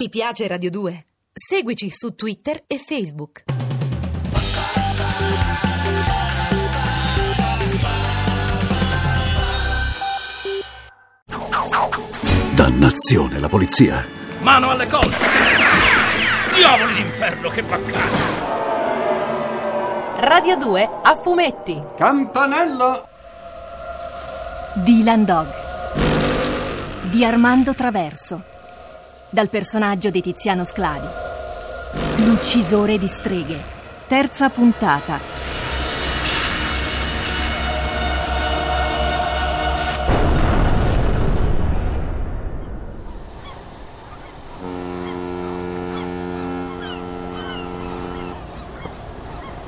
Ti piace Radio 2? Seguici su Twitter e Facebook. Dannazione, la polizia! Mano alle colte! Diavoli d'inferno, che paccata! Radio 2 a fumetti. Campanello! Dylan Dog di Armando Traverso, dal personaggio di Tiziano Sclavi. L'uccisore di streghe, terza puntata.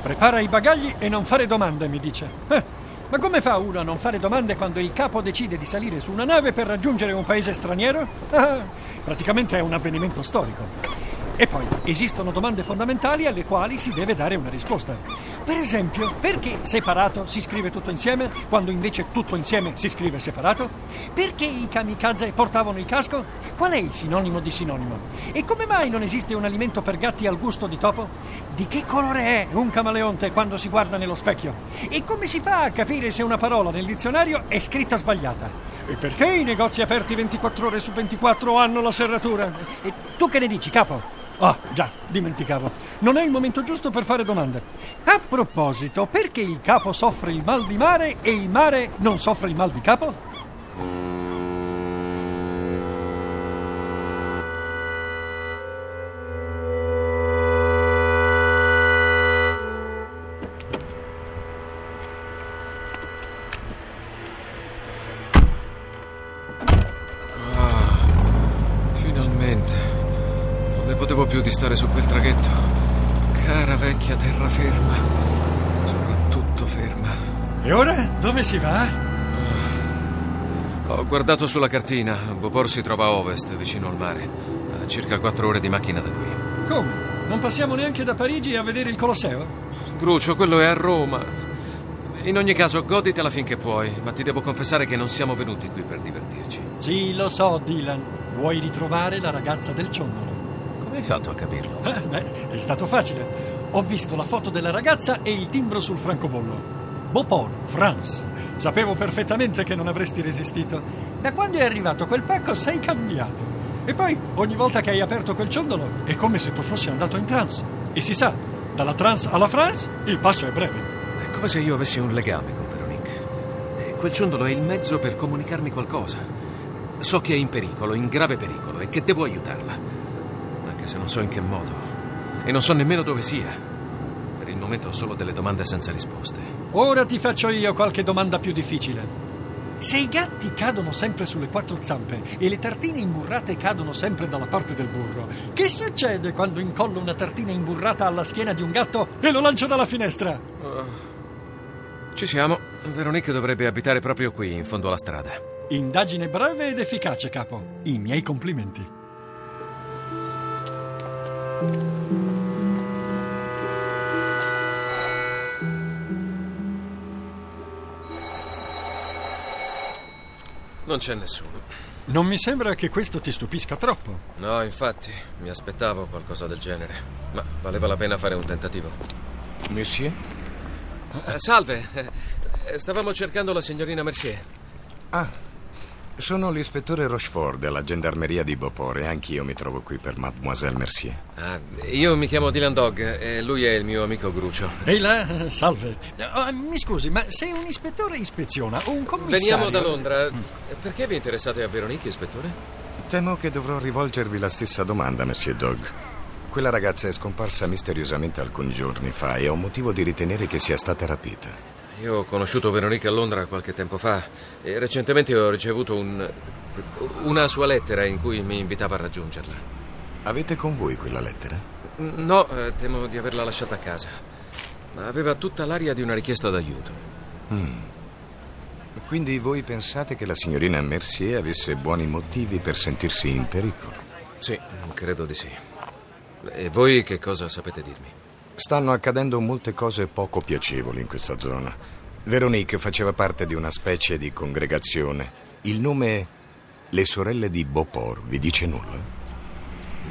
Prepara i bagagli e non fare domande, mi dice. Ma come fa uno a non fare domande quando il capo decide di salire su una nave per raggiungere un paese straniero? Praticamente è un avvenimento storico. E poi esistono domande fondamentali alle quali si deve dare una risposta. Per esempio, perché separato si scrive tutto insieme, quando invece tutto insieme si scrive separato? Perché i kamikaze portavano il casco? Qual è il sinonimo di sinonimo? E come mai non esiste un alimento per gatti al gusto di topo? Di che colore è un camaleonte quando si guarda nello specchio? E come si fa a capire se una parola nel dizionario è scritta sbagliata? E perché i negozi aperti 24 ore su 24 hanno la serratura? E tu che ne dici, capo? Ah, già, dimenticavo. Non è il momento giusto per fare domande. A proposito, perché il capo soffre il mal di mare e il mare non soffre il mal di capo? Più di stare su quel traghetto, cara vecchia terraferma, soprattutto ferma. E ora dove si va? Ho guardato sulla cartina. Beauvoir si trova a ovest, vicino al mare, a circa 4 ore di macchina da qui. Come? Non passiamo neanche da Parigi a vedere il Colosseo? Groucho, quello è a Roma. In ogni caso, goditela finché puoi, ma ti devo confessare che non siamo venuti qui per divertirci. Sì, lo so, Dylan. Vuoi ritrovare la ragazza del ciondolo. Come hai fatto a capirlo? È stato facile. Ho visto la foto della ragazza e il timbro sul francobollo. Beauvoir, France. Sapevo perfettamente che non avresti resistito. Da quando è arrivato quel pacco sei cambiato. E poi, ogni volta che hai aperto quel ciondolo, è come se tu fossi andato in trance. E si sa, dalla trance alla France, il passo è breve. È come se io avessi un legame con Veronica. E quel ciondolo è il mezzo per comunicarmi qualcosa. So che è in pericolo, in grave pericolo, e che devo aiutarla. Se non so in che modo, e non so nemmeno dove sia. Per il momento ho solo delle domande senza risposte. Ora ti faccio io qualche domanda più difficile. Se i gatti cadono sempre sulle 4 zampe e le tartine imburrate cadono sempre dalla parte del burro, che succede quando incollo una tartina imburrata alla schiena di un gatto e lo lancio dalla finestra? Ci siamo. Veronica dovrebbe abitare proprio qui, in fondo alla strada. Indagine breve ed efficace, capo. I miei complimenti. Non c'è nessuno. Non mi sembra che questo ti stupisca troppo. No, infatti, mi aspettavo qualcosa del genere. Ma valeva la pena fare un tentativo. Mercier? Salve, stavamo cercando la signorina Mercier. Sono l'ispettore Rochefort della gendarmeria di Beauvoir e anch'io mi trovo qui per Mademoiselle Mercier. Io mi chiamo Dylan Dog e lui è il mio amico Groucho. Ehi là, salve. Mi scusi, ma se un ispettore ispeziona o un commissario... Veniamo da Londra. Perché vi interessate a Veronica, ispettore? Temo che dovrò rivolgervi la stessa domanda, Monsieur Dog. Quella ragazza è scomparsa misteriosamente alcuni giorni fa e ho motivo di ritenere che sia stata rapita. Io ho conosciuto Veronica a Londra qualche tempo fa e recentemente ho ricevuto una sua lettera in cui mi invitava a raggiungerla. Avete con voi quella lettera? No, temo di averla lasciata a casa, ma aveva tutta l'aria di una richiesta d'aiuto. Quindi voi pensate che la signorina Mercier avesse buoni motivi per sentirsi in pericolo? Sì, credo di sì. E voi che cosa sapete dirmi? Stanno accadendo molte cose poco piacevoli in questa zona. Veronique faceva parte di una specie di congregazione. Il nome Le sorelle di Beauvoir vi dice nulla?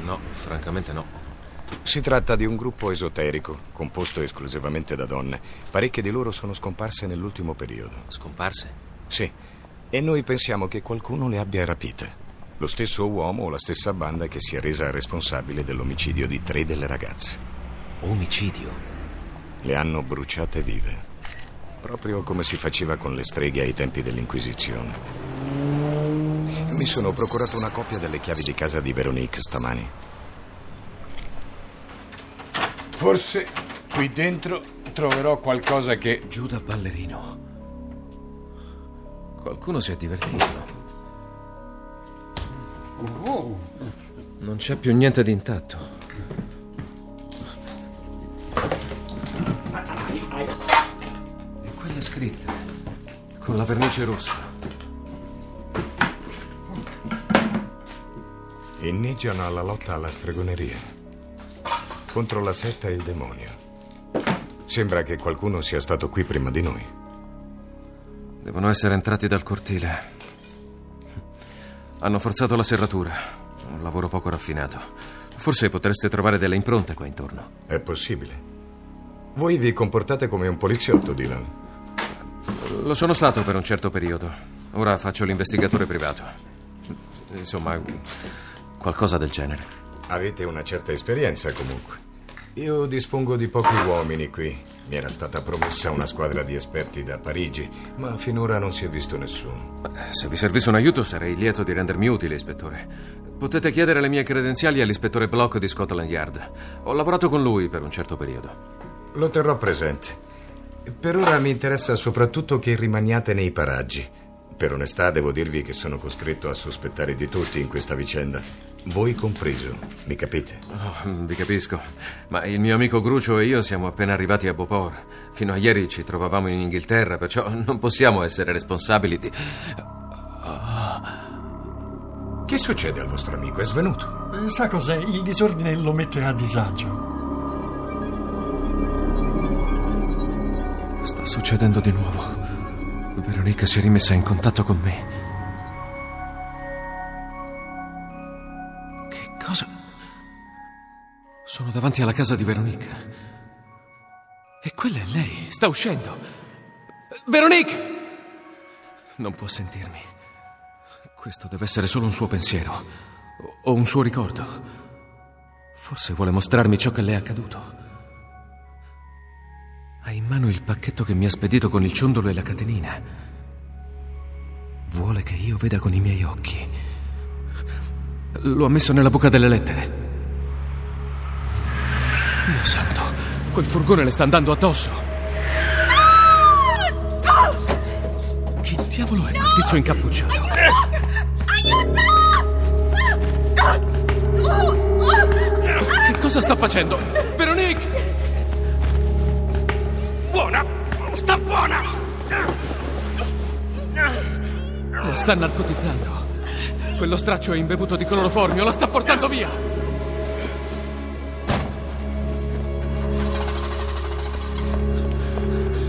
No, francamente no. Si tratta di un gruppo esoterico, composto esclusivamente da donne. Parecchie di loro sono scomparse nell'ultimo periodo. Scomparse? Sì, e noi pensiamo che qualcuno le abbia rapite. Lo stesso uomo o la stessa banda che si è resa responsabile dell'omicidio di 3 delle ragazze. Omicidio? Le hanno bruciate vive. Proprio come si faceva con le streghe ai tempi dell'Inquisizione. Mi sono procurato una copia delle chiavi di casa di Veronique stamani. Forse qui dentro troverò qualcosa che... Giù da ballerino. Qualcuno si è divertito. Non c'è più niente di intatto. E quella scritta con la vernice rossa. Inneggiano alla lotta alla stregoneria, contro la setta e il demonio. Sembra che qualcuno sia stato qui prima di noi. Devono essere entrati dal cortile. Hanno forzato la serratura. Un lavoro poco raffinato. Forse potreste trovare delle impronte qua intorno. È possibile. Voi vi comportate come un poliziotto, Dylan. Lo sono stato per un certo periodo. Ora faccio l'investigatore privato. Insomma, qualcosa del genere. Avete una certa esperienza, comunque. Io dispongo di pochi uomini qui. Mi era stata promessa una squadra di esperti da Parigi, ma finora non si è visto nessuno. Se vi servisse un aiuto sarei lieto di rendermi utile, ispettore. Potete chiedere le mie credenziali all'ispettore Block di Scotland Yard. Ho lavorato con lui per un certo periodo. Lo terrò presente. Per ora mi interessa soprattutto che rimaniate nei paraggi. Per onestà devo dirvi che sono costretto a sospettare di tutti in questa vicenda, voi compreso, mi capite? Oh, vi capisco, ma il mio amico Groucho e io siamo appena arrivati a Beauvoir. Fino a ieri ci trovavamo in Inghilterra, perciò non possiamo essere responsabili di... Oh. Che succede al vostro amico? È svenuto? Sa cos'è? Il disordine lo mette a disagio. Sta succedendo di nuovo. Veronica si è rimessa in contatto con me. Che cosa? Sono davanti alla casa di Veronica. E quella è lei, sta uscendo. Veronica! Non può sentirmi. Questo deve essere solo un suo pensiero o un suo ricordo. Forse vuole mostrarmi ciò che le è accaduto. Ha in mano il pacchetto che mi ha spedito con il ciondolo e la catenina. Vuole che io veda con i miei occhi. Lo ha messo nella buca delle lettere. Dio santo, quel furgone le sta andando addosso. No! Chi diavolo è quel tizio incappucciato? Aiuto! Aiuto! Che cosa sta facendo? Veronique! Sta buona! La sta narcotizzando. Quello straccio è imbevuto di cloroformio, la sta portando via!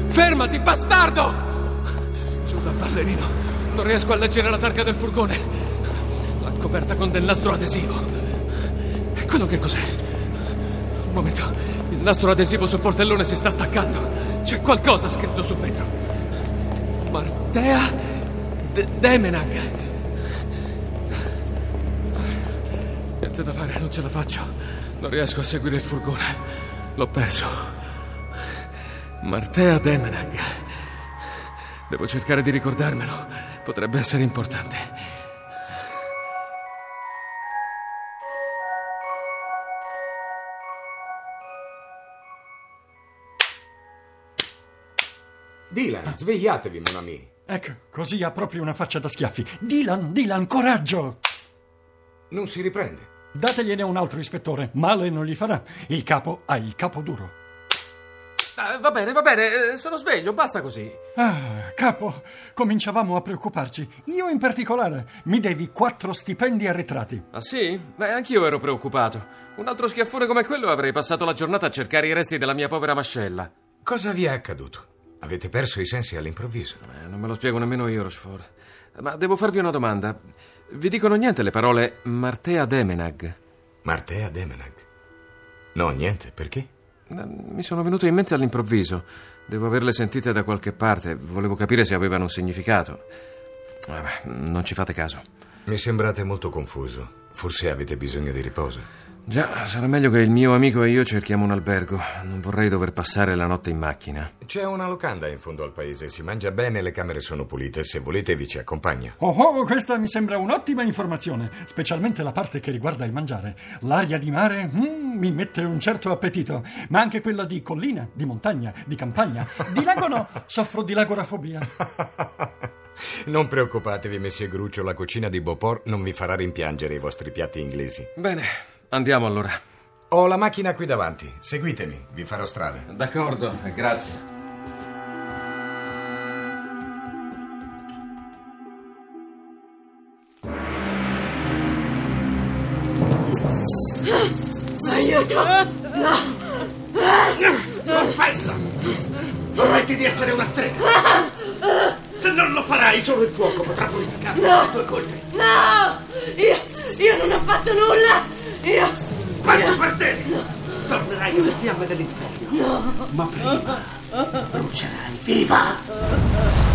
Fermati, bastardo! Giuda, ballerino, non riesco a leggere la targa del furgone. L'ha coperta con del nastro adesivo. E quello che cos'è? Un momento... Il nastro adesivo sul portellone si sta staccando. C'è qualcosa scritto su vetro. Martea Demenag. Niente da fare, non ce la faccio. Non riesco a seguire il furgone. L'ho perso. Martea Demenag. Devo cercare di ricordarmelo. Potrebbe essere importante. Dylan, svegliatevi, mon ami. Ecco, così ha proprio una faccia da schiaffi. Dylan, coraggio! Non si riprende. Dategliene un altro, ispettore. Male non gli farà. Il capo ha il capo duro. Va bene, sono sveglio, basta così. Ah, capo, cominciavamo a preoccuparci. Io in particolare. Mi devi 4 stipendi arretrati. Ah sì? Beh, anch'io ero preoccupato. Un altro schiaffone come quello avrei passato la giornata a cercare i resti della mia povera mascella. Cosa vi è accaduto? Avete perso i sensi all'improvviso. Non me lo spiego nemmeno io, Rochefort. Ma devo farvi una domanda. Vi dicono niente le parole Martea Demenag? Martea Demenag. No, niente, perché? Mi sono venute in mente all'improvviso. Devo averle sentite da qualche parte. Volevo capire se avevano un significato. Vabbè, non ci fate caso. Mi sembrate molto confuso. Forse avete bisogno di riposo. Già, sarà meglio che il mio amico e io cerchiamo un albergo. Non vorrei dover passare la notte in macchina. C'è una locanda in fondo al paese. Si mangia bene, le camere sono pulite. Se volete vi ci accompagno. Oh, questa mi sembra un'ottima informazione. Specialmente la parte che riguarda il mangiare. L'aria di mare mi mette un certo appetito. Ma anche quella di collina, di montagna, di campagna. Di lago no, soffro di lagorafobia. Non preoccupatevi, messie Groucho, la cucina di Beauvoir non vi farà rimpiangere i vostri piatti inglesi. Bene, andiamo allora. Ho la macchina qui davanti, seguitemi, vi farò strada. D'accordo, grazie. Aiuto! No! Confessa! Prometti di essere una strega! Se non lo farai, solo il fuoco potrà purificare le tue colpe. No! Io non ho fatto nulla! Faccio per te! No. Tornerai alle fiamme dell'inferno. No! Ma prima brucerai viva!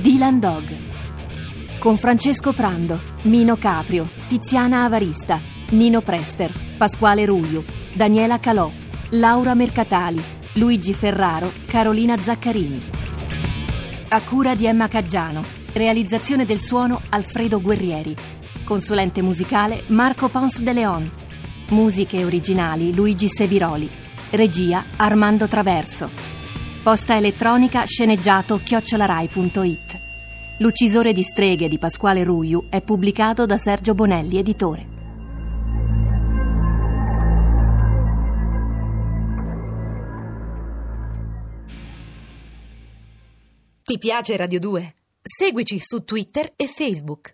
Dylan Dog, con Francesco Prando, Mino Caprio, Tiziana Avarista, Nino Prester, Pasquale Ruiu, Daniela Calò, Laura Mercatali, Luigi Ferraro, Carolina Zaccarini. A cura di Emma Caggiano, realizzazione del suono Alfredo Guerrieri, consulente musicale Marco Ponce de Leon, musiche originali Luigi Seviroli, regia Armando Traverso, posta elettronica sceneggiato@rai.it. L'uccisore di streghe di Pasquale Ruiu è pubblicato da Sergio Bonelli Editore. Ti piace Radio 2? Seguici su Twitter e Facebook.